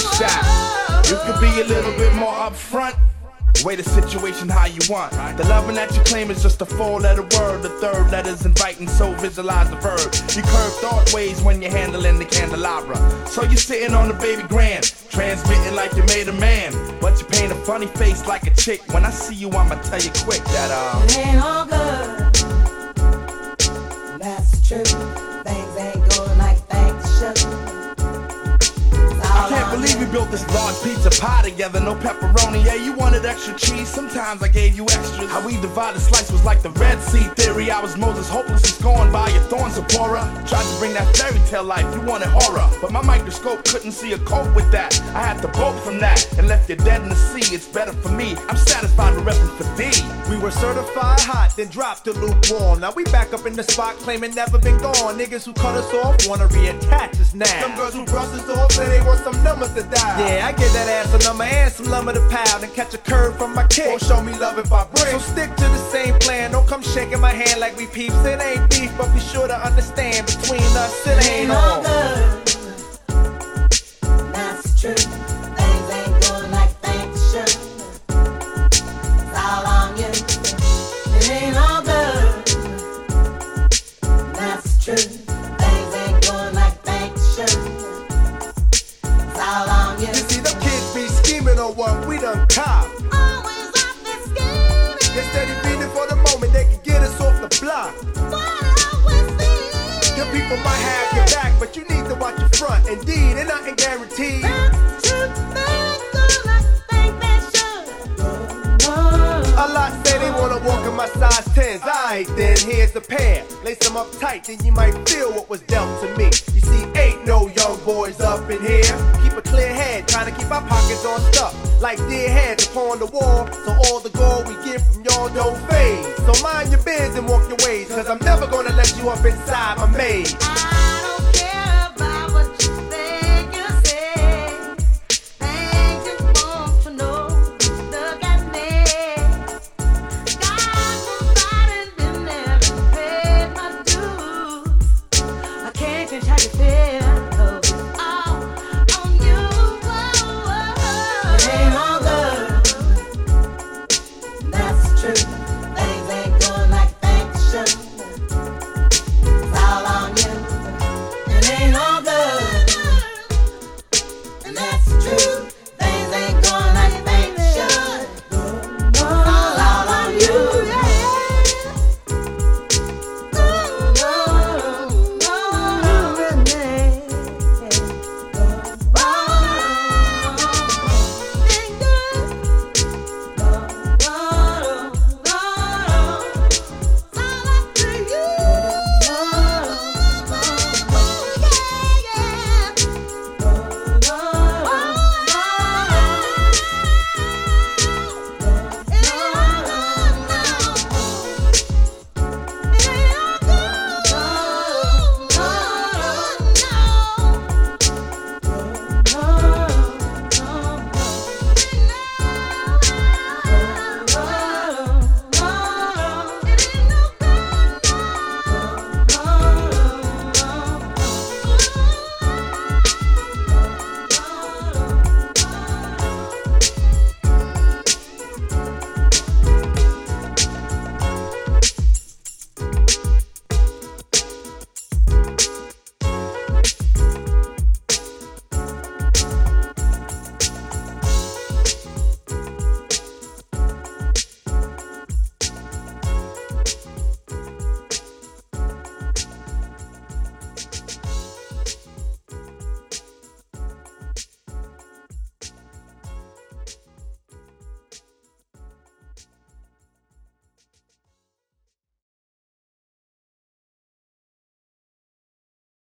shot. You could be a little bit more upfront. Weigh the situation how you want. The loving that you claim is just a four-letter word. The third letter's inviting, so visualize the verb. You curve thought ways when you're handling the candelabra. So you're sitting on the baby grand, transmitting like you made a man, but you paint a funny face like a chick. When I see you, I'ma tell you quick that it ain't all good. That's the truth. Things ain't going like things should. I can't believe we built this large pizza pie together, no pepperoni, yeah, you wanted extra cheese, sometimes I gave you extras. How we divided slice was like the Red Sea theory. I was Moses, hopeless and scorned by your thorns, Zipporah. Tried to bring that fairy tale life, you wanted horror, but my microscope couldn't see a cope with that. I had to bolt from that and left you dead in the sea. It's better for me, I'm satisfied with repping for thee. We were certified hot, then dropped the lukewarm. Now we back up in the spot, claiming never been gone. Niggas who cut us off wanna reattach us now. Some girls who brush us off say they want some numbers. Yeah, I get that ass a number and some lumber to pound, and catch a curve from my kick. Won't show me love if I break. So stick to the same plan. Don't come shaking my hand like we peeps. It ain't beef, but be sure to understand between us it ain't all good. That's the truth. Things ain't going like things should. It's all on you. It ain't all good. That's the truth. Things ain't going like things should. You see them kids be scheming on what we done cop. Always up and scheming. Instead of beating for the moment, they can get us off the block. What always be? Your people might have your back, but you need to watch your front. Indeed, and I ain't guaranteed. That's true, that's all I think that should. A lot say they wanna walk in my size 10s. Alright then, here's a pair. Lace them up tight, then you might feel what was dealt to me. You see, ain't no young boys up in here. Keep a clear head, trying to keep our pockets on stuff. Like dear heads upon the wall, so all the gold we get from y'all don't fade. So mind your biz and walk your ways, cause I'm never gonna let you up inside my maze.